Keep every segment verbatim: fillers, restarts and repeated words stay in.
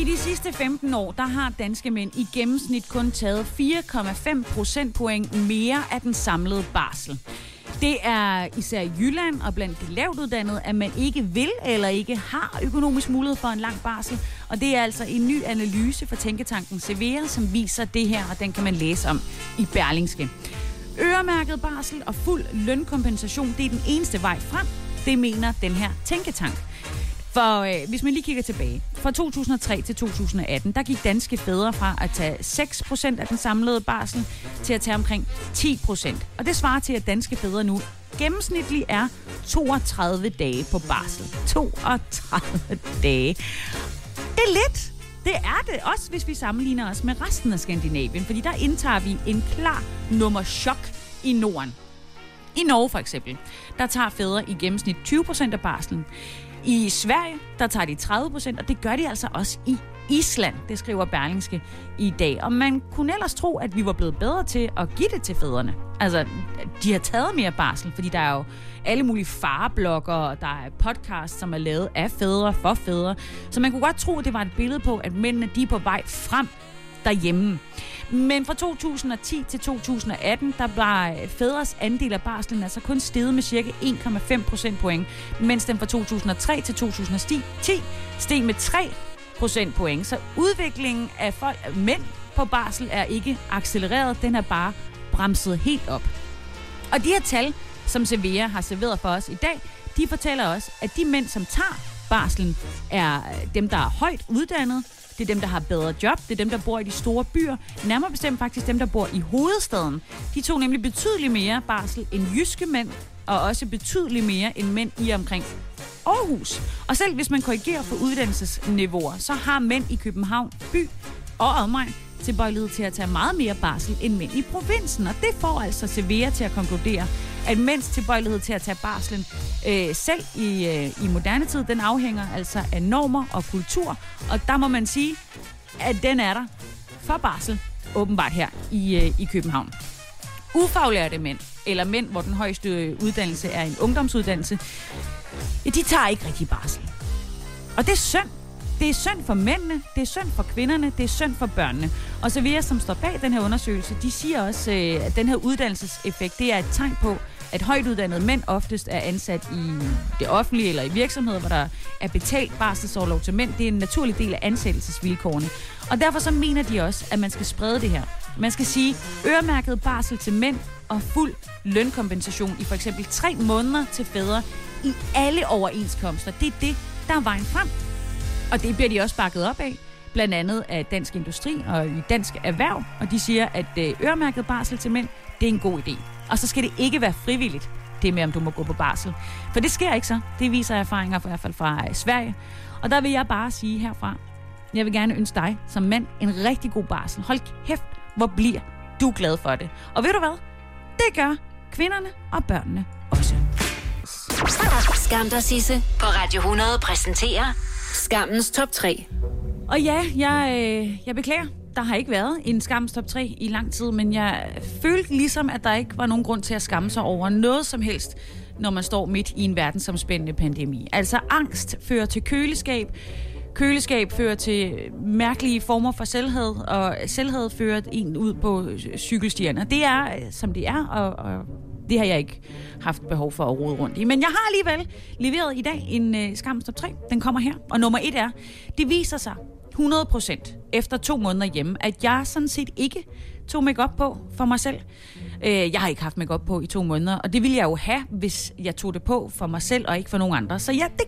I de sidste femten år, der har danske mænd i gennemsnit kun taget fire komma fem procentpoint mere af den samlede barsel. Det er især i Jylland og blandt de lavt uddannede, at man ikke vil eller ikke har økonomisk mulighed for en lang barsel. Og det er altså en ny analyse fra Tænketanken Severe, som viser det her, og den kan man læse om i Berlingske. Øremærket barsel og fuld lønkompensation, det er den eneste vej frem, det mener den her tænketank. For øh, hvis man lige kigger tilbage, fra to tusind og tre til to tusind og atten, der gik danske fædre fra at tage seks procent af den samlede barsel til at tage omkring ti procent. Og det svarer til, at danske fædre nu gennemsnitligt er toogtredive dage på barsel. toogtredive dage. Det er lidt. Det er det, også hvis vi sammenligner os med resten af Skandinavien, fordi der indtager vi en klar nummer chok i Norden. I Norge for eksempel, der tager fædre i gennemsnit tyve procent af barslen. I Sverige, der tager de tredive procent, og det gør de altså også i Island, det skriver Berlingske i dag. Og man kunne ellers tro, at vi var blevet bedre til at give det til fædrene. Altså, de har taget mere barsel, fordi der er jo alle mulige fareblokker, og der er podcasts, som er lavet af fædre for fædre. Så man kunne godt tro, at det var et billede på, at mændene de er på vej frem derhjemme. Men fra to tusind og ti til to tusind og atten, der var fædres andel af barslen altså kun steget med cirka en komma fem procentpoint, mens den fra to tusind og tre til to tusind og ti steg med tre procentpoint. Så udviklingen af folk, mænd på barsel er ikke accelereret, den er bare bremset helt op. Og de her tal, som Severa har serveret for os i dag, de fortæller os, at de mænd, som tager barslen, er dem, der er højt uddannet. Det er dem, der har bedre job. Det er dem, der bor i de store byer. Nærmere bestemt faktisk dem, der bor i hovedstaden. De tog nemlig betydeligt mere barsel end jyske mænd, og også betydeligt mere end mænd i omkring Aarhus. Og selv hvis man korrigerer for uddannelsesniveauer, så har mænd i København, by og omegn tilbøjelighed til at tage meget mere barsel end mænd i provinsen. Og det får altså Severa til at konkludere, at mænds tilbøjelighed til at tage barslen øh, selv i, øh, i moderne tid, den afhænger altså af normer og kultur. Og der må man sige, at den er der for barsel, åbenbart her i, øh, i København. Ufaglærte mænd, eller mænd, hvor den højeste uddannelse er en ungdomsuddannelse, de tager ikke rigtig barsel. Og det er synd. Det er synd for mændene, det er synd for kvinderne, det er synd for børnene. Og Severa, som står bag den her undersøgelse, de siger også, at den her uddannelseseffekt, det er et tegn på, at højtuddannede mænd oftest er ansat i det offentlige eller i virksomheder, hvor der er betalt barselsorlov til mænd. Det er en naturlig del af ansættelsesvilkårene. Og derfor så mener de også, at man skal sprede det her. Man skal sige øremærket barsel til mænd og fuld lønkompensation i for eksempel tre måneder til fædre i alle overenskomster. Det er det, der er vejen frem. Og det bliver de også bakket op af, blandt andet af Dansk Industri og i Dansk Erhverv. Og de siger, at øremærket barsel til mænd, det er en god idé. Og så skal det ikke være frivilligt, det med, om du må gå på barsel. For det sker ikke så. Det viser erfaringer i hvert fald fra Sverige. Og der vil jeg bare sige herfra, jeg vil gerne ønske dig som mand en rigtig god barsel. Hold kæft, hvor bliver du glad for det. Og ved du hvad? Det gør kvinderne og børnene også. Skam og Sisse på Radio hundrede præsenterer Skammens top tre. Og ja, jeg, øh, jeg beklager. Der har ikke været en Skammens top tre i lang tid, men jeg følte ligesom, at der ikke var nogen grund til at skamme sig over noget som helst, når man står midt i en verdensomspændende pandemi. Altså angst fører til køleskab, køleskab fører til mærkelige former for selvhed, og selvhed fører en ud på cykelstierne. Det er, som det er, og... og det har jeg ikke haft behov for at rode rundt i. Men jeg har alligevel leveret i dag en øh, Skam top tre. Den kommer her. Og nummer et er, det viser sig hundrede procent efter to måneder hjemme, at jeg sådan set ikke tog makeup på for mig selv. Øh, jeg har ikke haft makeup på i to måneder, og det ville jeg jo have, hvis jeg tog det på for mig selv og ikke for nogen andre. Så ja, det,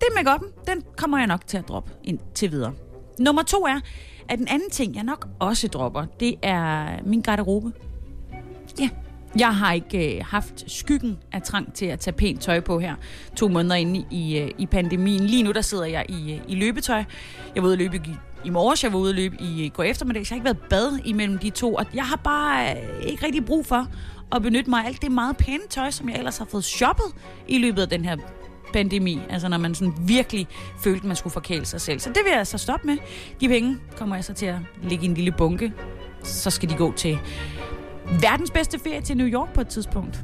det makeupen, den kommer jeg nok til at droppe ind til videre. Nummer to er, at den anden ting, jeg nok også dropper, det er min garderobe. Ja. Yeah. Jeg har ikke øh, haft skyggen af trang til at tage pænt tøj på her to måneder inde i, øh, i pandemien. Lige nu der sidder jeg i, øh, i løbetøj. Jeg var ude at løbe i i morges, jeg var ude at løbe i går eftermiddag, så jeg har ikke været bad imellem de to, og jeg har bare ikke rigtig brug for at benytte mig af alt det meget pæne tøj, som jeg ellers har fået shoppet i løbet af den her pandemi. Altså når man sådan virkelig følte, man skulle forkæle sig selv. Så det vil jeg så stoppe med. De penge kommer jeg så til at lægge i en lille bunke. Så skal de gå til verdens bedste ferie til New York på et tidspunkt.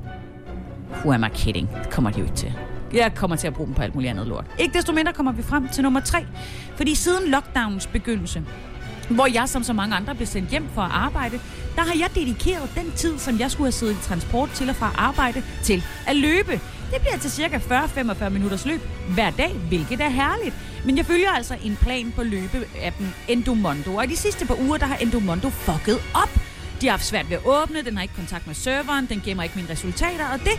Who am I kidding? Det kommer de jo ikke til. Jeg kommer til at bruge dem på alt muligt andet lort. Ikke desto mindre kommer vi frem til nummer tre. Fordi siden lockdowns begyndelse, hvor jeg som så mange andre blev sendt hjem for at arbejde, der har jeg dedikeret den tid, som jeg skulle have siddet i transport til og fra arbejde, til at løbe. Det bliver til cirka fyrre til femogfyrre minutters løb hver dag, hvilket er herligt. Men jeg følger altså en plan på løbeappen Endomondo, og de sidste par uger, der har Endomondo fucket op. De har haft svært ved at åbne, den har ikke kontakt med serveren, den gemmer ikke mine resultater, og det,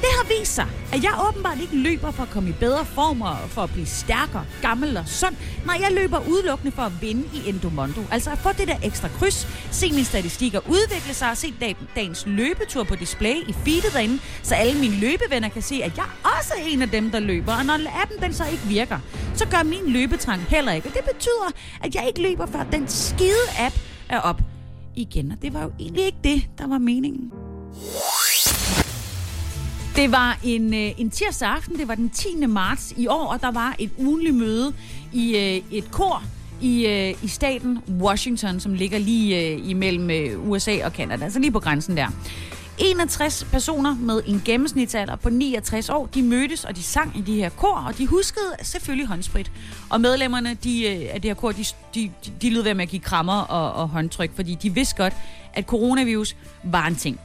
det har vist sig, at jeg åbenbart ikke løber for at komme i bedre former og for at blive stærkere, gammel og sund. Nej, jeg løber udelukkende for at vinde i Endomondo. Altså at få det der ekstra kryds, se mine statistikker udvikle sig og se dagens løbetur på display i feedet derinde, så alle mine løbevenner kan se, at jeg også er en af dem, der løber. Og når appen den så ikke virker, så gør min løbetrang heller ikke. Og det betyder, at jeg ikke løber, før den skide app er op igen. Og det var jo egentlig ikke det, der var meningen. Det var en, en tirsdag aften, det var den tiende marts i år, og der var et ugenligt møde i et kor i, i staten Washington, som ligger lige imellem U S A og Canada, altså lige på grænsen der. enogtres personer med en gennemsnitsalder på niogtres år, de mødtes, og de sang i de her kor, og de huskede selvfølgelig håndsprit. Og medlemmerne de, af det her kor, de, de, de lød ved med at give krammer og, og håndtryk, fordi de vidste godt, at coronavirus var en ting.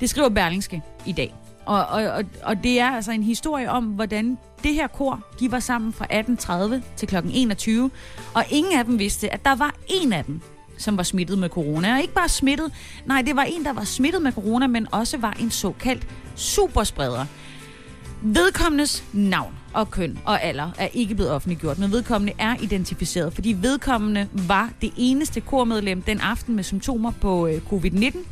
Det skriver Berlingske i dag. Og, og, og det er altså en historie om, hvordan det her kor, de var sammen fra atten tredive til klokken enogtyve, og ingen af dem vidste, at der var en af dem, som var smittet med corona. Og ikke bare smittet, nej, det var en, der var smittet med corona, men også var en såkaldt superspreder. Vedkommendes navn og køn og alder er ikke blevet offentliggjort, men vedkommende er identificeret, fordi vedkommende var det eneste kormedlem den aften med symptomer på covid nitten.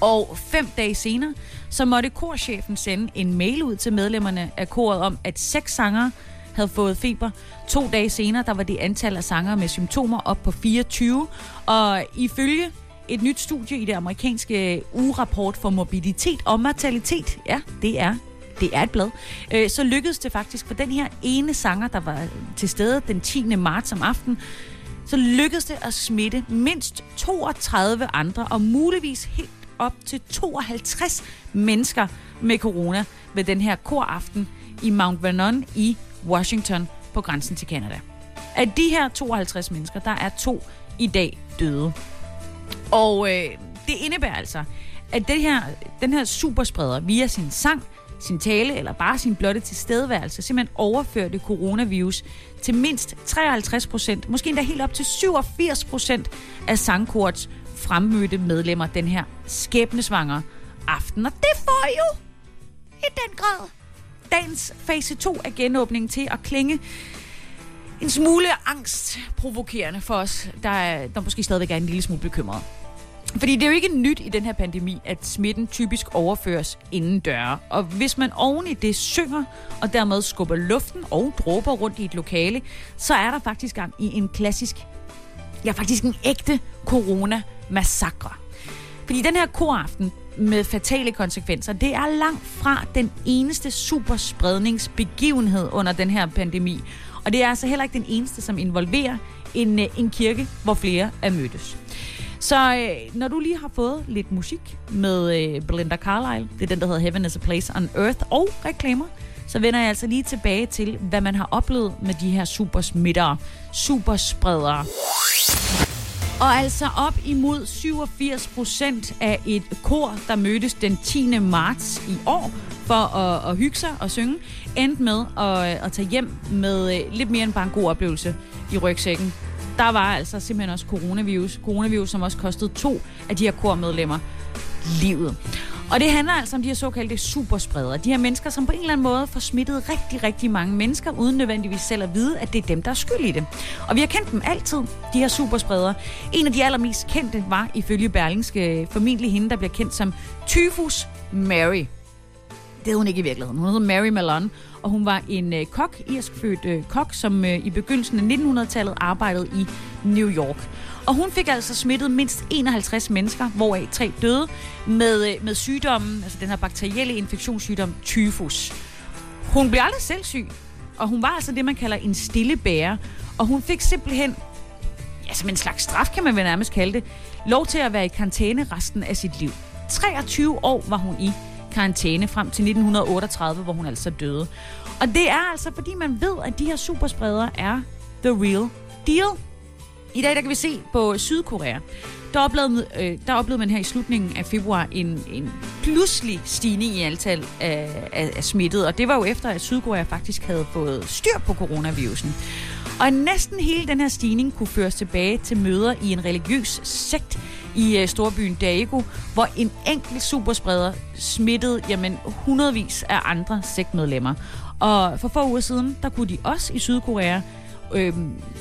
Og fem dage senere, så måtte korchefen sende en mail ud til medlemmerne af koret om, at seks sangere havde fået feber. To dage senere, der var det antal af sangere med symptomer op på fireogtyve. Og ifølge et nyt studie i det amerikanske ugerapport for morbiditet og mortalitet, ja, det er, det er et blad, øh, så lykkedes det faktisk for den her ene sanger, der var til stede den tiende marts om aftenen, så lykkedes det at smitte mindst toogtredive andre, og muligvis helt op til tooghalvtreds mennesker med corona ved den her koraften i Mount Vernon i Washington på grænsen til Canada. Af de her tooghalvtreds mennesker, der er to i dag døde. Og øh, det indebærer altså, at det her, den her superspreder via sin sang, sin tale eller bare sin blotte tilstedeværelse simpelthen overførte coronavirus til mindst treoghalvtreds procent, måske endda helt op til syvogfirs procent af sangkorets fremmødte medlemmer den her skæbnesvangre aften. Og det får jo i den grad dagens fase to af genåbningen til at klinge en smule angstprovokerende for os, der, der måske stadigvæk er en lille smule bekymret. Fordi det er jo ikke nyt i den her pandemi, at smitten typisk overføres inden døre. Og hvis man oven i det synger, og dermed skubber luften og dråber rundt i et lokale, så er der faktisk gang i en klassisk, ja faktisk en ægte corona-massakre. Fordi den her koraften med fatale konsekvenser, det er langt fra den eneste superspredningsbegivenhed under den her pandemi. Og det er altså heller ikke den eneste, som involverer en, en kirke, hvor flere er mødtes. Så øh, når du lige har fået lidt musik med øh, Belinda Carlisle, det er den, der hedder Heaven is a Place on Earth, og reklamer, så vender jeg altså lige tilbage til, hvad man har oplevet med de her supersmittere, superspredere. Og altså op imod syvogfirs procent af et kor, der mødtes den tiende marts i år for at, at hygge sig og synge, endte med at, at tage hjem med lidt mere end bare en god oplevelse i rygsækken. Der var altså simpelthen også coronavirus, coronavirus som også kostede to af de her kormedlemmer livet. Og det handler altså om de her såkaldte superspredere. De her mennesker, som på en eller anden måde får smittet rigtig, rigtig mange mennesker, uden nødvendigvis selv at vide, at det er dem, der er skyld i det. Og vi har kendt dem altid, de her superspredere. En af de allermest kendte var, ifølge Berlingske, formentlig hende, der bliver kendt som Tyfus Mary. Det hed hun ikke i virkeligheden. Hun hed Mary Mallon, og hun var en øh, kok, irskfødt øh, kok, som øh, i begyndelsen af nitten hundrede-tallet arbejdede i New York. Og hun fik altså smittet mindst enoghalvtreds mennesker, hvoraf tre døde, med, øh, med sygdommen, altså den her bakterielle infektionssygdom, tyfus. Hun blev aldrig selv syg, og hun var altså det, man kalder en stillebærer. Og hun fik simpelthen, ja, som en slags straf, kan man vel nærmest kalde det, lov til at være i karantæne resten af sit liv. treogtyve år var hun i karantæne frem til nitten otteogtredive, hvor hun altså døde. Og det er altså, fordi man ved, at de her superspredere er the real deal. I dag der kan vi se på Sydkorea. Der oplevede, øh, der oplevede man her i slutningen af februar en, en pludselig stigning i antal af, af, af smittede. Og det var jo efter, at Sydkorea faktisk havde fået styr på coronavirusen. Og næsten hele den her stigning kunne føres tilbage til møder i en religiøs sekt i øh, storbyen Daegu, hvor en enkelt superspreder smittede jamen, hundredvis af andre sektmedlemmer. Og for få uger siden, der kunne de også i Sydkorea øh,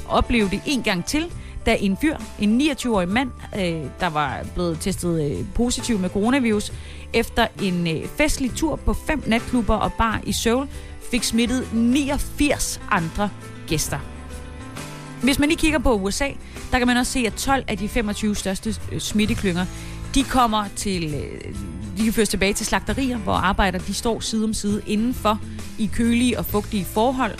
opleve det en gang til, da en fyr, en niogtyve-årig mand, øh, der var blevet testet øh, positiv med coronavirus, efter en øh, festlig tur på fem natklubber og bar i Seoul, fik smittet niogfirs andre gæster. Hvis man lige kigger på U S A, der kan man også se, at tolv af de femogtyve største smitteklynger, de kommer til, de kan føres tilbage til slagterier, hvor arbejdere de står side om side indenfor i kølige og fugtige forhold.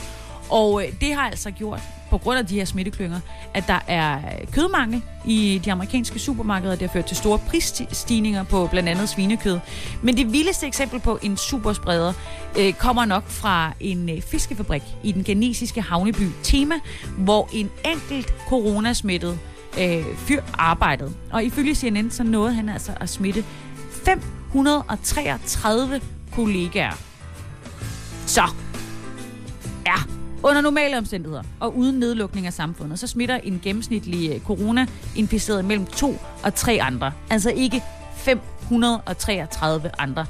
Og det har altså gjort, på grund af de her smitteklynger, at der er kødmangel i de amerikanske supermarkeder, der har ført til store prisstigninger på blandt andet svinekød. Men det vildeste eksempel på en superspreder øh, kommer nok fra en øh, fiskefabrik i den ghanesiske havneby Tema, hvor en enkelt coronasmittet øh, fyr arbejdede. Og ifølge C N N, så nåede han altså at smitte fem hundrede treogtredive kollegaer. Så, ja. Under normale omstændigheder og uden nedlukning af samfundet, så smitter en gennemsnitlig corona-inficeret mellem to og tre andre. Altså ikke fem hundrede treogtredive andre.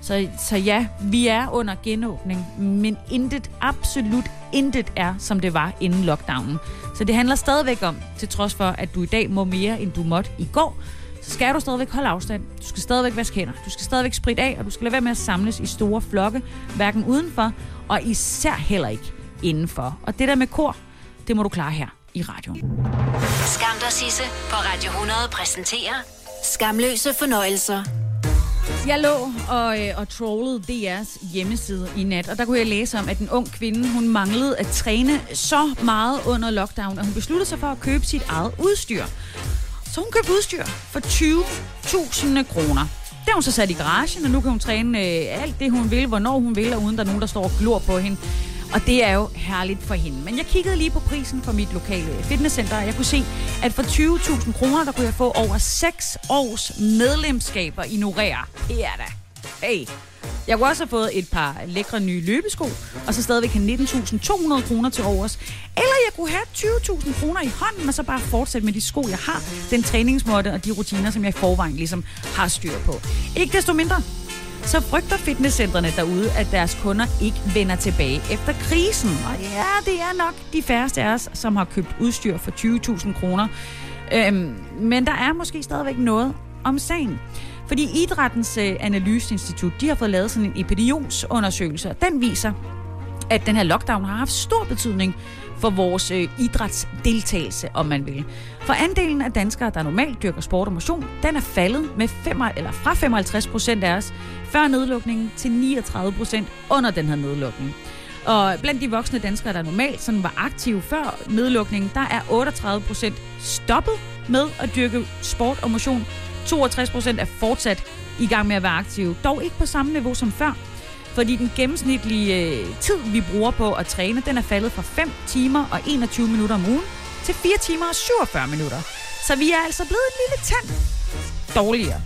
Så, så ja, vi er under genåbning, men intet, absolut intet er, som det var inden lockdownen. Så det handler stadigvæk om, til trods for, at du i dag må mere, end du måtte i går, så skal du stadigvæk holde afstand, du skal stadigvæk vaske hænder, du skal stadigvæk spritte af, og du skal lade være med at samles i store flokke, hverken udenfor og især heller ikke indenfor. Og det der med kor, det må du klare her i radioen. Skam og Sisse på Radio hundrede præsenterer Skamløse fornøjelser. Jeg lå og, øh, og trollede D R's hjemmeside i nat, og der kunne jeg læse om, at en ung kvinde, hun manglede at træne så meget under lockdown, at hun besluttede sig for at købe sit eget udstyr. Så hun købte udstyr for tyve tusind kroner. Det har hun så sat i garagen, og nu kan hun træne øh, alt det, hun vil, hvornår hun vil, og uden der er nogen, der står og glor på hende. Og det er jo herligt for hende. Men jeg kiggede lige på prisen for mit lokale fitnesscenter, og jeg kunne se, at for tyve tusind kroner, der kunne jeg få over seks års medlemskaber i Norea. Her er da. Hey. Jeg kunne også have fået et par lækre nye løbesko, og så stadigvæk have nitten tusind to hundrede kroner til overs. Eller jeg kunne have tyve tusind kroner i hånden, og så bare fortsætte med de sko, jeg har, den træningsmåtte og de rutiner, som jeg i forvejen ligesom har styr på. Ikke desto mindre, så frygter fitnesscentrene derude, at deres kunder ikke vender tilbage efter krisen. Og ja, det er nok de færreste af os, som har købt udstyr for tyve tusind kroner. Øhm, men der er måske stadigvæk noget om sagen. Fordi Idrættens Analyseinstitut, de har fået lavet sådan en epidionsundersøgelse, og den viser, at den her lockdown har haft stor betydning for vores øh, idrætsdeltagelse, om man vil. For andelen af danskere, der normalt dyrker sport og motion, den er faldet med fem, eller fra femoghalvtreds procent af os før nedlukningen til niogtredive procent under den her nedlukning. Og blandt de voksne danskere, der normalt sådan var aktive før nedlukningen, der er otteogtredive procent stoppet med at dyrke sport og motion. toogtres procent er fortsat i gang med at være aktive, dog ikke på samme niveau som før. Fordi den gennemsnitlige øh, tid, vi bruger på at træne, den er faldet fra fem timer og enogtyve minutter om ugen til fire timer og syvogfyrre minutter. Så vi er altså blevet en lille tand dårligere.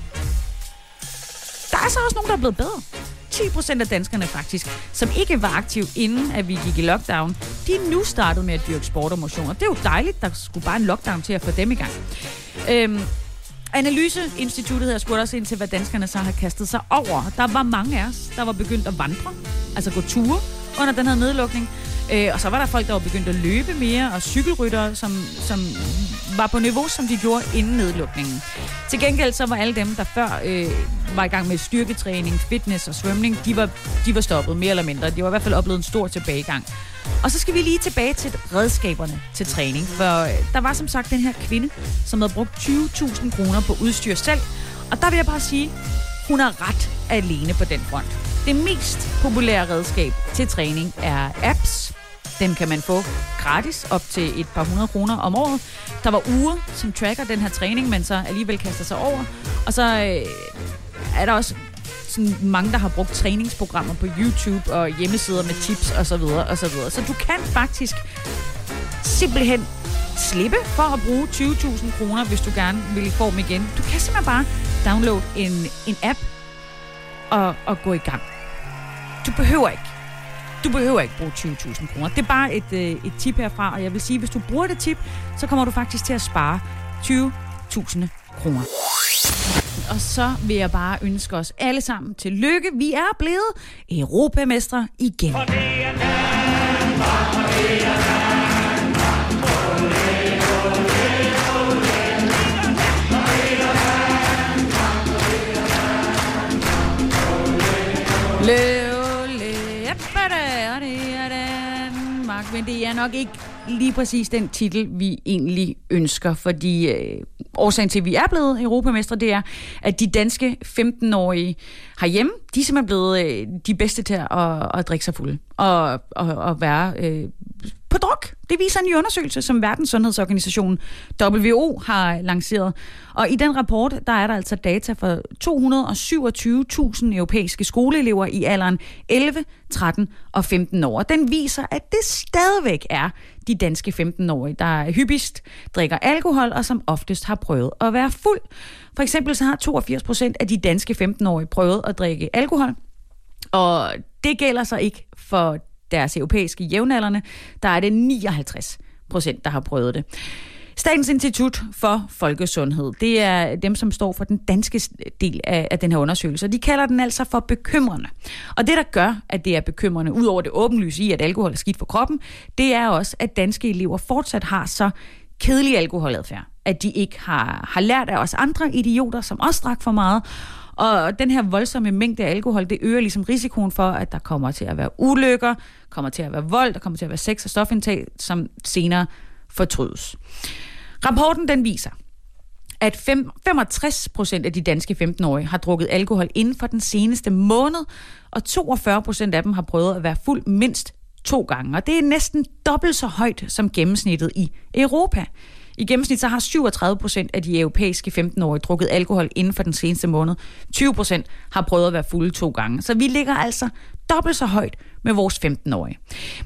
Der er så også nogen, der er blevet bedre. ti procent af danskerne faktisk, som ikke var aktive inden at vi gik i lockdown, de er nu startet med at dyrke sport og motion. Og det er jo dejligt, der skulle bare en lockdown til at få dem i gang. Øhm, Analyseinstituttet har spurgt også ind til, hvad danskerne så har kastet sig over. Der var mange af os, der var begyndt at vandre, altså gå ture under den her nedlukning. Øh, og så var der folk, der var begyndt at løbe mere, og cykelryttere, som, som var på niveau, som de gjorde inden nedlukningen. Til gengæld så var alle dem, der før øh, var i gang med styrketræning, fitness og svømning, de var, de var stoppet mere eller mindre. De var i hvert fald oplevet en stor tilbagegang. Og så skal vi lige tilbage til redskaberne til træning, for øh, der var som sagt den her kvinde, som havde brugt tyve tusind kroner på udstyr selv, og der vil jeg bare sige, hun er ret alene på den front. Det mest populære redskab til træning er apps. Dem kan man få gratis op til et par hundrede kroner om året. Der var uger, som tracker den her træning, men så alligevel kaster sig over. Og så øh, er der også sådan mange, der har brugt træningsprogrammer på YouTube og hjemmesider med tips osv. osv. Så du kan faktisk simpelthen slippe for at bruge tyve tusind kroner, hvis du gerne vil få dem igen. Du kan simpelthen bare downloade en, en app og, og gå i gang. Du behøver ikke. Du behøver ikke bruge tyve tusind kroner. Det er bare et, øh, et tip herfra, og jeg vil sige, at hvis du bruger det tip, så kommer du faktisk til at spare tyve tusind kroner. Og så vil jeg bare ønske os alle sammen tillykke. Vi er blevet europamestre igen. For det er Danmark, for det er Danmark. Men det er nok ikke lige præcis den titel, vi egentlig ønsker, fordi øh, årsagen til, at vi er blevet europamestre, det er, at de danske femten-årige herhjemme, de er simpelthen blevet øh, de bedste til at, at, at drikke sig fulde og, og, og være øh, på druk. Det viser en ny undersøgelse, som Verdens Sundhedsorganisation W H O har lanceret. Og i den rapport, der er der altså data for to hundrede og syvogtyve tusind europæiske skoleelever i alderen elleve, tretten og femten år. Den viser, at det stadigvæk er de danske femten-årige, der hyppigst drikker alkohol og som oftest har prøvet at være fuld. For eksempel så har toogfirs procent af de danske femten-årige prøvet at drikke alkohol, og det gælder så ikke for deres europæiske jævnaldrende, der er det nioghalvtreds procent, der har prøvet det. Statens Institut for Folkesundhed, det er dem, som står for den danske del af, af den her undersøgelse, og de kalder den altså for bekymrende. Og det, der gør, at det er bekymrende, ud over det åbenlyse i, at alkohol er skidt for kroppen, det er også, at danske elever fortsat har så kedelig alkoholadfærd, at de ikke har, har lært af os andre idioter, som også drak for meget. Og den her voldsomme mængde af alkohol, det øger ligesom risikoen for, at der kommer til at være ulykker, kommer til at være vold, der kommer til at være sex og stofindtag, som senere fortrydes. Rapporten den viser, at femogtres procent af de danske femten-årige har drukket alkohol inden for den seneste måned, og toogfyrre procent af dem har prøvet at være fuld mindst to gange. Og det er næsten dobbelt så højt som gennemsnittet i Europa. I gennemsnit så har syvogtredive procent af de europæiske femten-årige drukket alkohol inden for den seneste måned. tyve procent har prøvet at være fulde to gange. Så vi ligger altså dobbelt så højt med vores femten-årige.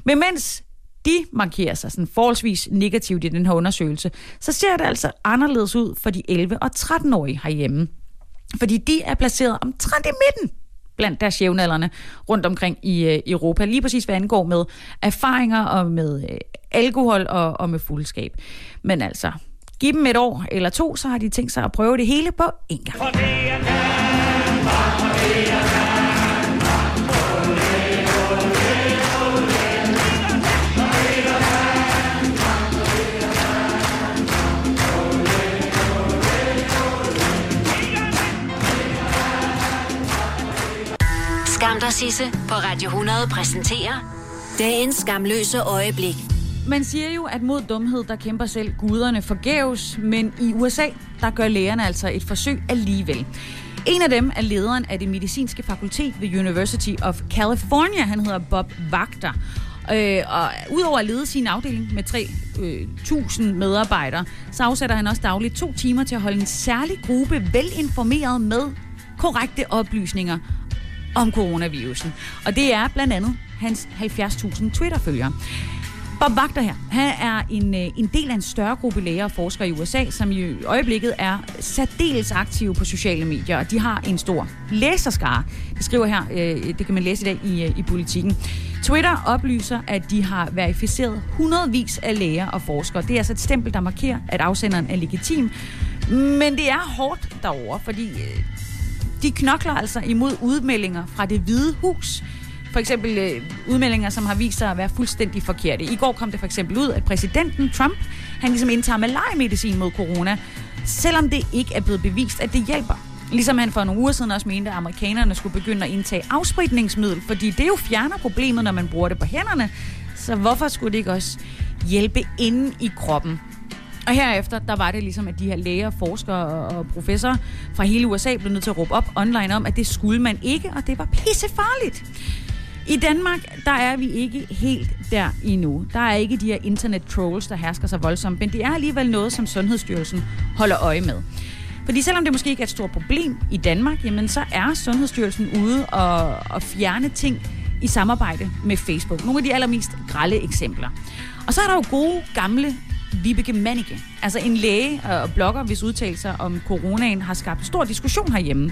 Men mens de markerer sig sådan forholdsvis negativt i den her undersøgelse, så ser det altså anderledes ud for de elleve- og tretten-årige herhjemme. Fordi de er placeret omtrent i midten blandt deres jævnaldrende rundt omkring i Europa. Lige præcis hvad angår med erfaringer og med alkohol og, og med fuldskab. Men altså, giv dem et år eller to, så har de tænkt sig at prøve det hele på en gang. Skam og Sisse på Radio hundrede præsenterer dagens skamløse øjeblik. Man siger jo, at mod dumhed, der kæmper selv guderne forgæves, men i U S A, der gør lægerne altså et forsøg alligevel. En af dem er lederen af det medicinske fakultet ved University of California. Han hedder Bob Wachter. Øh, og udover at lede sin afdeling med tre tusind øh, medarbejdere, så afsætter han også dagligt to timer til at holde en særlig gruppe velinformeret med korrekte oplysninger om coronavirusen. Og det er blandt andet hans halvfjerds tusind Twitter-følgere. Bob Wachter her, han er en, en del af en større gruppe læger og forskere i U S A, som i øjeblikket er særdeles aktive på sociale medier, og de har en stor læserskare. Det skriver her, øh, det kan man læse i dag i, i Politikken. Twitter oplyser, at de har verificeret hundredvis af læger og forskere. Det er altså et stempel, der markerer, at afsenderen er legitim. Men det er hårdt derovre, fordi øh, de knokler altså imod udmeldinger fra Det Hvide Hus. For eksempel øh, udmeldinger, som har vist sig at være fuldstændig forkerte. I går kom det for eksempel ud, at præsidenten Trump, han ligesom indtager malariamedicin mod corona, selvom det ikke er blevet bevist, at det hjælper. Ligesom han for nogle uger siden også mente, at amerikanerne skulle begynde at indtage afspritningsmiddel, fordi det jo fjerner problemet, når man bruger det på hænderne. Så hvorfor skulle det ikke også hjælpe inde i kroppen? Og herefter, der var det ligesom, at de her læger, forskere og professorer fra hele U S A blev nødt til at råbe op online om, at det skulle man ikke, og det var pissefarligt. I Danmark, der er vi ikke helt der endnu. Der er ikke de her internet-trolls, der hersker sig voldsomt, men det er alligevel noget, som Sundhedsstyrelsen holder øje med. Fordi selvom det måske ikke er et stort problem i Danmark, jamen så er Sundhedsstyrelsen ude og, og fjerne ting i samarbejde med Facebook. Nogle af de allermest grelle eksempler. Og så er der jo gode, gamle Vibeke Manniche, altså en læge og blogger, hvis udtalelser om coronaen har skabt stor diskussion herhjemme.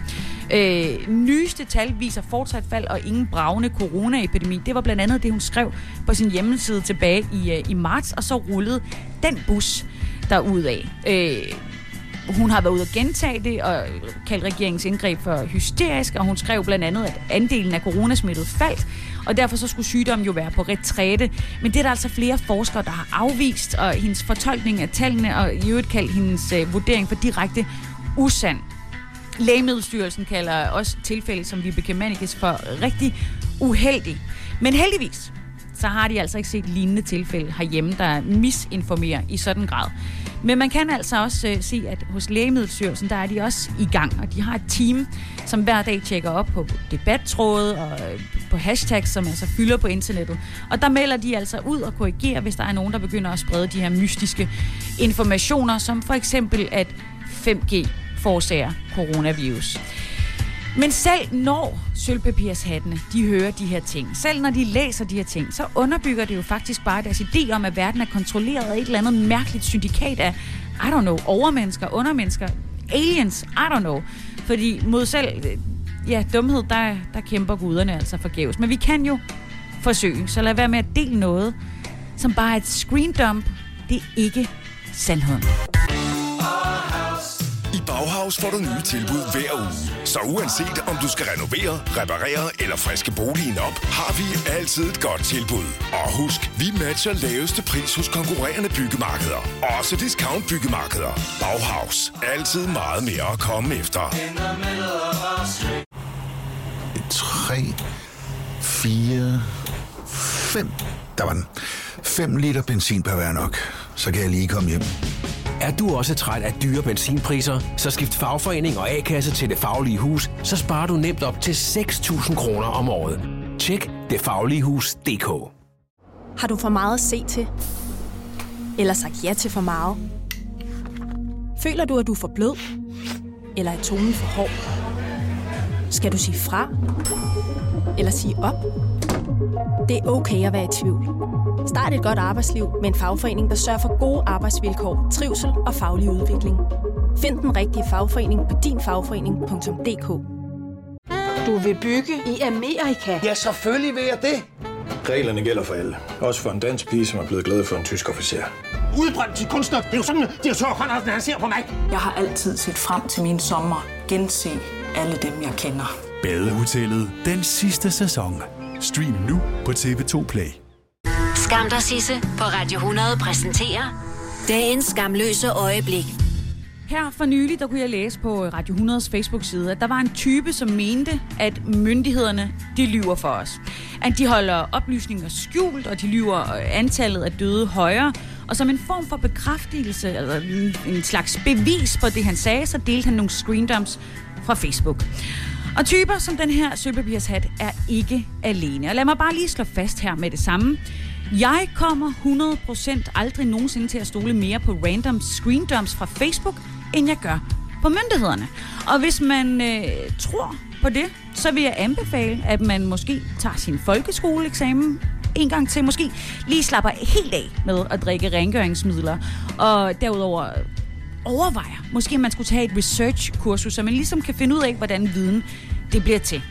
Øh, nyeste tal viser fortsat fald og ingen bragende coronaepidemi. Det var blandt andet det, hun skrev på sin hjemmeside tilbage i, i marts, og så rullede den bus derudad. Øh, hun har været ude at gentage det og kaldt regeringens indgreb for hysterisk, og hun skrev blandt andet, at andelen af coronasmittede faldt, og derfor så skulle sygdommen jo være på retræte. Men det er der altså flere forskere, der har afvist, og hendes fortolkning af tallene, og i øvrigt kaldt hendes øh, vurdering for direkte usand. Lægemiddelstyrelsen kalder også tilfælde, som Vibeke Manniches, for rigtig uheldig. Men heldigvis, så har de altså ikke set lignende tilfælde herhjemme, der misinformerer i sådan en grad. Men man kan altså også øh, se, at hos Lægemiddelstyrelsen, der er de også i gang, og de har et team, som hver dag tjekker op på debattråde og øh, på hashtags, som altså fylder på internettet. Og der melder de altså ud og korrigerer, hvis der er nogen, der begynder at sprede de her mystiske informationer, som for eksempel, at fem G forårsager coronavirus. Men selv når sølvpapirshattene, de hører de her ting, selv når de læser de her ting, så underbygger det jo faktisk bare deres idé om, at verden er kontrolleret af et eller andet mærkeligt syndikat af, I don't know, overmennesker, undermennesker, aliens, I don't know. Fordi mod selv, ja, dumhed, der, der kæmper guderne altså forgæves. Men vi kan jo forsøge, så lad være med at dele noget, som bare er et screendump. Det er ikke sandheden. Bauhaus får du nye tilbud hver uge. Så uanset om du skal renovere, reparere eller friske boligen op, har vi altid et godt tilbud. Og husk, vi matcher laveste pris hos konkurrerende byggemarkeder. Også discount byggemarkeder. Bauhaus. Altid meget mere at komme efter. tre, fire, fem. Der var den. fem liter benzin per vær nok. Så kan jeg lige komme hjem. Er du også træt af dyre benzinpriser, så skift fagforening og A-kasse til Det Faglige Hus, så sparer du nemt op til seks tusind kroner om året. Tjek det faglige hus punktum d k. Har du for meget at se til? Eller sagt ja til for meget? Føler du, at du er for blød? Eller er tonen for hård? Skal du sige fra? Eller sige op? Det er okay at være i tvivl. Start et godt arbejdsliv med en fagforening, der sørger for gode arbejdsvilkår, trivsel og faglig udvikling. Find den rigtige fagforening på din fagforening punktum d k. Du vil bygge i Amerika? Ja, selvfølgelig vil jeg det! Reglerne gælder for alle. Også for en dansk pige, som er blevet glad for en tysk officer. Udbrøndt til kunstner! Det er jo sådan, at de har tørt, han ser på mig! Jeg har altid set frem til min sommer. Gense alle dem, jeg kender. Badehotellet. Den sidste sæson. Stream nu på T V to Play. Skam og Sisse på Radio hundrede præsenterer dagens skamløse øjeblik. Her for nylig, der kunne jeg læse på Radio hundredes Facebook-side, at der var en type, som mente, at myndighederne, de lyver for os. At de holder oplysninger skjult, og de lyver antallet af døde højere. Og som en form for bekræftelse, eller en slags bevis på det, han sagde, så delte han nogle screendumps fra Facebook. Og typer som den her sølvpapirshat er ikke alene. Og lad mig bare lige slå fast her med det samme. Jeg kommer hundrede procent aldrig nogensinde til at stole mere på random screendumps fra Facebook, end jeg gør på myndighederne. Og hvis man øh, tror på det, så vil jeg anbefale, at man måske tager sin folkeskoleeksamen en gang til. Måske lige slapper helt af med at drikke rengøringsmidler. Og derudover overvejer, måske man skulle tage et research-kursus, så man ligesom kan finde ud af, hvordan viden det bliver til.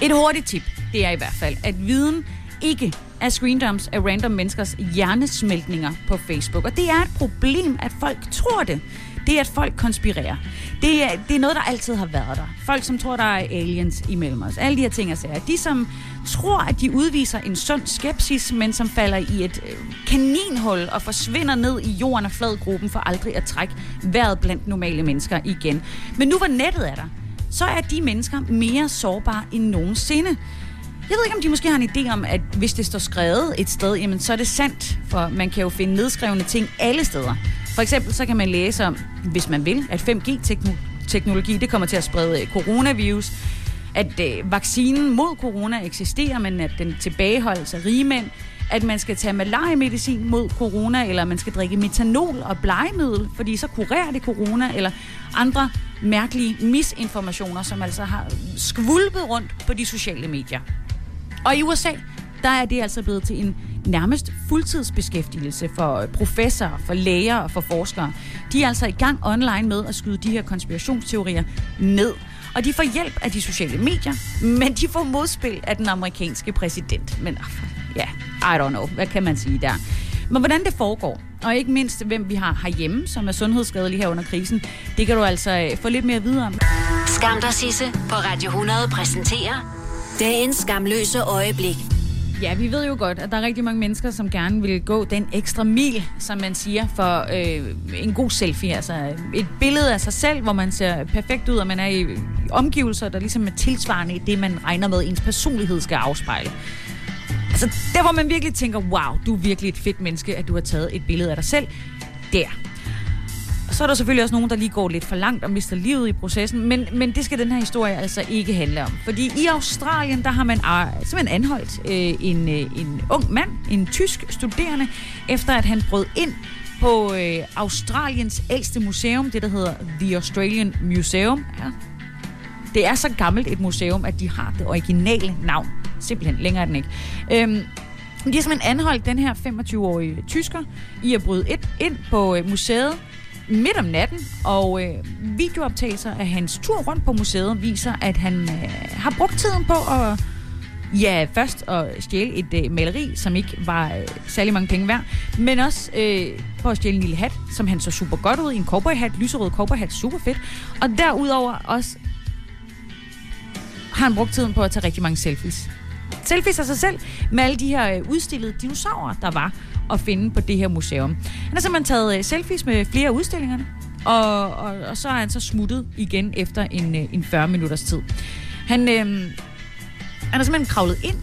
Et hurtigt tip, det er i hvert fald, at viden ikke er screendumps af random menneskers hjernesmeltninger på Facebook. Og det er et problem, at folk tror det. Det er, at folk konspirerer. Det er, det er noget, der altid har været der. Folk, som tror, der er aliens imellem os. Alle de her ting og sager. De, som tror, at de udviser en sund skepsis, men som falder i et kaninhul og forsvinder ned i jorden og fladgruppen for aldrig at trække vejret blandt normale mennesker igen. Men nu, hvor nettet er der, så er de mennesker mere sårbare end nogensinde. Jeg ved ikke, om de måske har en idé om, at hvis det står skrevet et sted, jamen, så er det sandt, for man kan jo finde nedskrevne ting alle steder. For eksempel så kan man læse om, hvis man vil, at fem G-teknologi det kommer til at sprede coronavirus, at øh, vaccinen mod corona eksisterer, men at den tilbageholdes af rigmænd, at man skal tage malariamedicin mod corona, eller man skal drikke metanol og blegemiddel, fordi så kurerer det corona, eller andre mærkelige misinformationer, som altså har skvulpet rundt på de sociale medier. Og i U S A, der er det altså blevet til en nærmest fuldtidsbeskæftigelse for professorer, for læger og for forskere. De er altså i gang online med at skyde de her konspirationsteorier ned. Og de får hjælp af de sociale medier, men de får modspil af den amerikanske præsident. Men ja, yeah, I don't know, hvad kan man sige der? Men hvordan det foregår, og ikke mindst hvem vi har herhjemme, som er sundhedsskadelige her under krisen, det kan du altså få lidt mere at vide om. Skam og Sisse på Radio hundrede præsenterer dagens skamløse øjeblik. Ja, vi ved jo godt, at der er rigtig mange mennesker, som gerne vil gå den ekstra mil, som man siger, for øh, en god selfie. Altså et billede af sig selv, hvor man ser perfekt ud, og man er i omgivelser, der ligesom er tilsvarende i det, man regner med, ens personlighed skal afspejle. Altså der, hvor man virkelig tænker, wow, du er virkelig et fedt menneske, at du har taget et billede af dig selv. Der. Så er der selvfølgelig også nogen, der lige går lidt for langt og mister livet i processen, men, men det skal den her historie altså ikke handle om. Fordi i Australien, der har man uh, simpelthen anholdt øh, en, øh, en ung mand, en tysk studerende, efter at han brød ind på øh, Australiens ældste museum, det der hedder The Australian Museum. Ja. Det er så gammelt et museum, at de har det originale navn. Simpelthen, længere er den ikke. Øhm, de har simpelthen anholdt den her femogtyve-årige tysker i at bryde et, ind på øh, museet midt om natten, og øh, videooptagelser af hans tur rundt på museet viser, at han øh, har brugt tiden på at ja, først at stjæle et øh, maleri, som ikke var øh, særlig mange penge værd, men også øh, på at stjæle en lille hat, som han så super godt ud i, en cowboyhat, lyserød cowboyhat, super fedt, og derudover også har han brugt tiden på at tage rigtig mange selfies. Selfies af sig selv med alle de her øh, udstillede dinosaurer, der var at finde på det her museum. Han har simpelthen taget selfies med flere af udstillingerne, og, og, og så er han så smuttet igen efter en, en fyrre minutters tid. Han, øh, han har simpelthen kravlet ind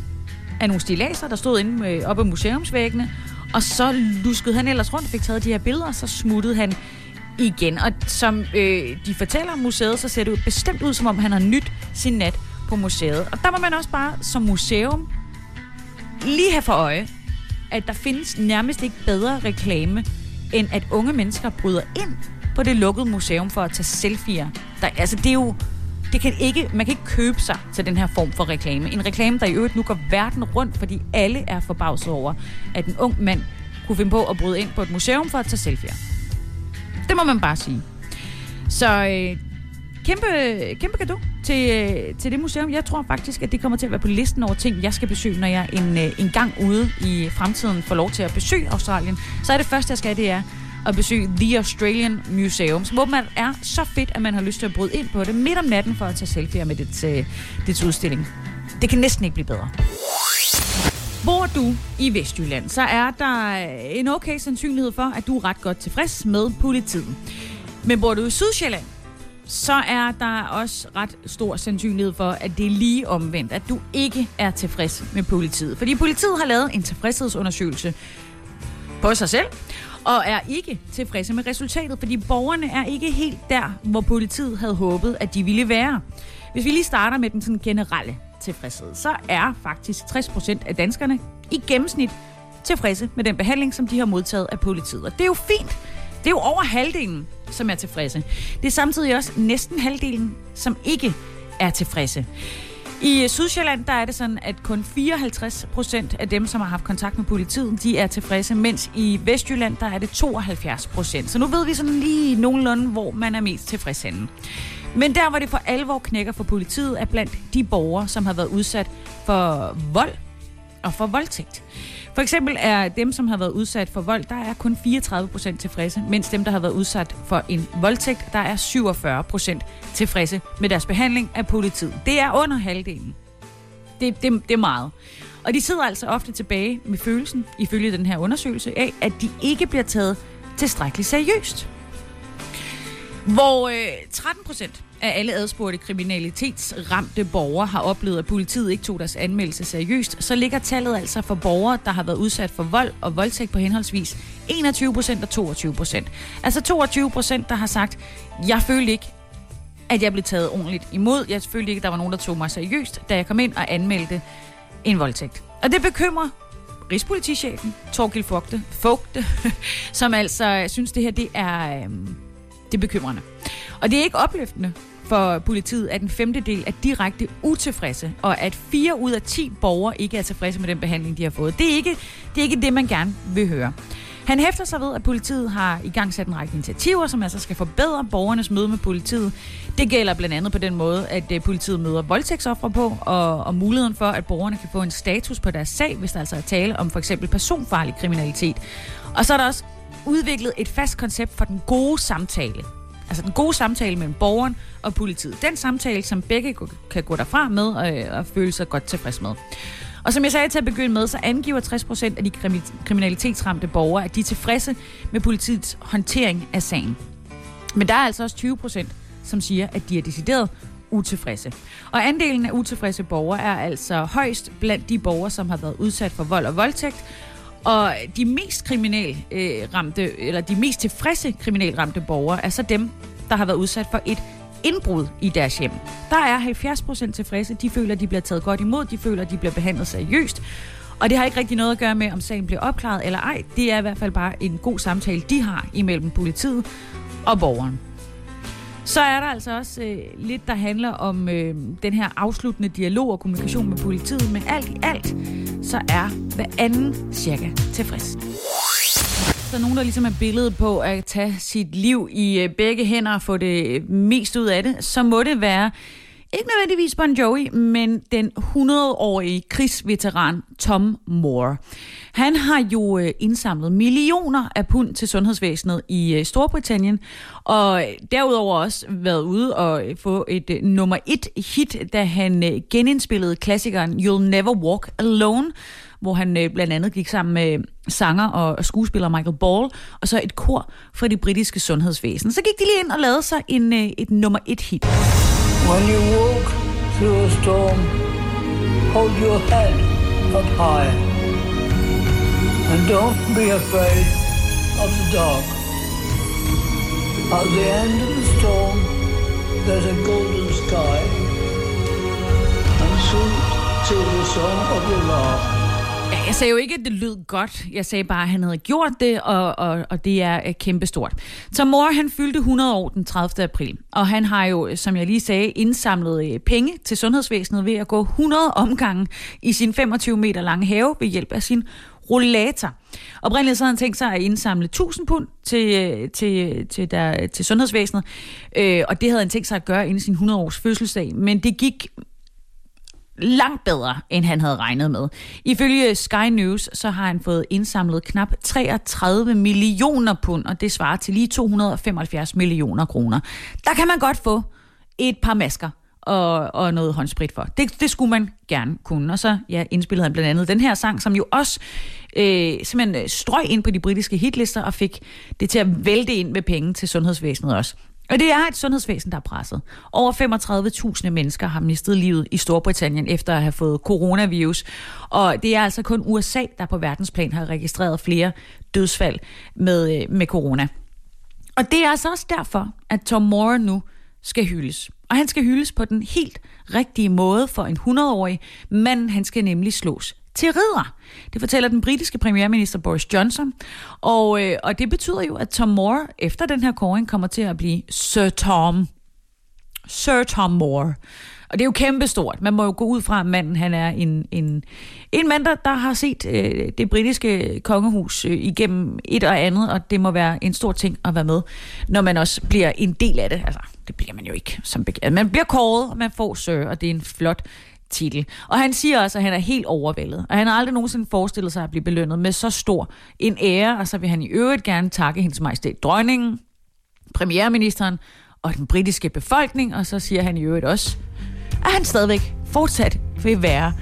af nogle stilladser, der stod inde øh, oppe af museumsvæggene, og så luskede han ellers rundt og fik taget de her billeder, og så smuttede han igen. Og som øh, de fortæller om museet, så ser det jo bestemt ud, som om han har nydt sin nat på museet. Og der må man også bare som museum lige have for øje, at der findes nærmest ikke bedre reklame, end at unge mennesker bryder ind på det lukkede museum for at tage selfies. Der, altså det er jo, det kan ikke, man kan ikke købe sig til den her form for reklame. En reklame, der i øvrigt nu går verden rundt, fordi alle er forbavset over, at en ung mand kunne finde på at bryde ind på et museum for at tage selfies. Det må man bare sige. Så øh, kæmpe, kæmpe cadeau til, til det museum. Jeg tror faktisk, at det kommer til at være på listen over ting, jeg skal besøge, når jeg en, en gang ude i fremtiden får lov til at besøge Australien. Så er det første, jeg skal, det er at besøge The Australian Museum, som åbenbart er så fedt, at man har lyst til at bryde ind på det midt om natten for at tage selfie med dets, dets udstilling. Det kan næsten ikke blive bedre. Bor du i Vestjylland, så er der en okay sandsynlighed for, at du er ret godt tilfreds med politiet. Men bor du i Sydsjælland, så er der også ret stor sandsynlighed for, at det er lige omvendt, at du ikke er tilfreds med politiet. Fordi politiet har lavet en tilfredshedsundersøgelse på sig selv, og er ikke tilfredse med resultatet, fordi borgerne er ikke helt der, hvor politiet havde håbet, at de ville være. Hvis vi lige starter med den sådan generelle tilfredshed, så er faktisk tres procent af danskerne i gennemsnit tilfredse med den behandling, som de har modtaget af politiet. Og det er jo fint. Det er jo over halvdelen, som er tilfredse. Det er samtidig også næsten halvdelen, som ikke er tilfredse. I Sydsjælland, der er det sådan, at kun fireoghalvtreds procent af dem, som har haft kontakt med politiet, de er tilfredse, mens i Vestjylland, der er det tooghalvfjerds procent. Så nu ved vi sådan lige nogenlunde, hvor man er mest tilfreds henne. Men der, hvor det for alvor knækker for politiet, er blandt de borgere, som har været udsat for vold, og for voldtægt. For eksempel er dem, som har været udsat for vold, der er kun fireogtredive procent tilfredse, mens dem, der har været udsat for en voldtægt, der er syvogfyrre procent tilfredse med deres behandling af politiet. Det er under halvdelen. Det, det, det er meget. Og de sidder altså ofte tilbage med følelsen, ifølge den her undersøgelse, af, at de ikke bliver taget tilstrækkeligt seriøst. Hvor øh, tretten procent af alle adspurgte kriminalitetsramte borgere har oplevet, at politiet ikke tog deres anmeldelse seriøst, så ligger tallet altså for borgere, der har været udsat for vold og voldtægt på henholdsvis enogtyve procent og toogtyve procent. Altså toogtyve procent, der har sagt, jeg følte ikke, at jeg blev taget ordentligt imod. Jeg følte ikke, at der var nogen, der tog mig seriøst, da jeg kom ind og anmeldte en voldtægt. Og det bekymrer Rigspolitichefen, Thorkild Fogte, Fogte, som altså synes, det her det er... Øh, Det er bekymrende. Og det er ikke opløftende for politiet, at en femtedel er direkte utilfredse, og at fire ud af ti borgere ikke er tilfredse med den behandling, de har fået. Det er ikke det, er ikke det man gerne vil høre. Han hæfter sig ved, at politiet har igangsat en række initiativer, som altså skal forbedre borgernes møde med politiet. Det gælder blandt andet på den måde, at politiet møder voldtægtsofre på, og, og muligheden for, at borgerne kan få en status på deres sag, hvis der altså er tale om for eksempel personfarlig kriminalitet. Og så er der også udviklet et fast koncept for den gode samtale. Altså den gode samtale mellem borgeren og politiet. Den samtale, som begge kan gå derfra med og, og føle sig godt tilfreds med. Og som jeg sagde til at begynde med, så angiver tres procent af de kriminalitetsramte borgere, at de er tilfredse med politiets håndtering af sagen. Men der er altså også tyve procent, som siger, at de er decideret utilfredse. Og andelen af utilfredse borgere er altså højst blandt de borgere, som har været udsat for vold og voldtægt. Og de mest kriminelle øh, ramte, eller de mest tilfredse kriminelle ramte borgere, er så dem, der har været udsat for et indbrud i deres hjem. Der er halvfjerds procent tilfredse. De føler, de bliver taget godt imod. De føler, de bliver behandlet seriøst. Og det har ikke rigtig noget at gøre med, om sagen bliver opklaret eller ej. Det er i hvert fald bare en god samtale, de har imellem politiet og borgeren. Så er der altså også øh, lidt, der handler om øh, den her afsluttende dialog og kommunikation med politiet. Men alt i alt, så er hver anden cirka tilfreds. Så er nogen, der ligesom er billedet på at tage sit liv i øh, begge hænder og få det mest ud af det, så må det være, ikke nødvendigvis Bon Jovi, men den hundrede-årige krigsveteran Tom Moore. Han har jo indsamlet millioner af pund til sundhedsvæsenet i Storbritannien, og derudover også været ude og få et nummer et hit, da han genindspillede klassikeren You'll Never Walk Alone, hvor han blandt andet gik sammen med sanger og skuespiller Michael Ball, og så et kor fra det britiske sundhedsvæsen. Så gik de lige ind og lavede sig en, et nummer et hit. When you walk through a storm, hold your head up high, and don't be afraid of the dark. At the end of the storm, there's a golden sky, and sweet till the song of your laugh. Jeg sagde jo ikke, at det lød godt. Jeg sagde bare, at han havde gjort det, og, og, og det er kæmpestort. Tom Moore, han fyldte hundrede år den tredivte april, og han har jo, som jeg lige sagde, indsamlet penge til sundhedsvæsenet ved at gå hundrede omgange i sin femogtyve meter lange have ved hjælp af sin rollator. Oprindeligt så havde han tænkt sig at indsamle tusind pund til, til, til, der, til sundhedsvæsenet, øh, og det havde han tænkt sig at gøre inden sin hundrede års fødselsdag, men det gik langt bedre, end han havde regnet med. Ifølge Sky News, så har han fået indsamlet knap treogtredive millioner pund, og det svarer til lige to hundrede og femoghalvfjerds millioner kroner. Der kan man godt få et par masker og, og noget håndsprit for. Det, det skulle man gerne kunne. Og så ja, indspillede han blandt andet den her sang, som jo også øh, simpelthen strøg ind på de britiske hitlister og fik det til at vælte ind med penge til sundhedsvæsenet også. Og det er et sundhedsvæsen, der er presset. Over femogtredive tusind mennesker har mistet livet i Storbritannien efter at have fået coronavirus. Og det er altså kun U S A, der på verdensplan har registreret flere dødsfald med, med corona. Og det er altså også derfor, at Tom Moore nu skal hyldes. Og han skal hyldes på den helt rigtige måde for en hundrede-årig mand. Han skal nemlig slås til ridder. Det fortæller den britiske premierminister Boris Johnson. Og, øh, og det betyder jo, at Tom Moore efter den her kåring kommer til at blive Sir Tom. Sir Tom Moore. Og det er jo kæmpestort. Man må jo gå ud fra, at manden han er en, en, en mand, der, der har set øh, det britiske kongehus øh, igennem et og andet, og det må være en stor ting at være med, når man også bliver en del af det. Altså, det bliver man jo ikke som bekendt. Man bliver kåret, og man får sir, og det er en flot titel. Og han siger også, at han er helt overvældet, og han har aldrig nogensinde forestillet sig at blive belønnet med så stor en ære, og så vil han i øvrigt gerne takke hendes majestæt dronningen, premierministeren og den britiske befolkning, og så siger han i øvrigt også, at han stadigvæk fortsat vil være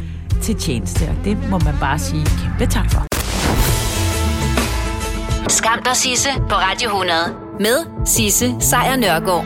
til tjeneste, og det må man bare sige kæmpe tak for. Skam og Sisse på Radio hundrede med Sisse Sejer Nørgaard.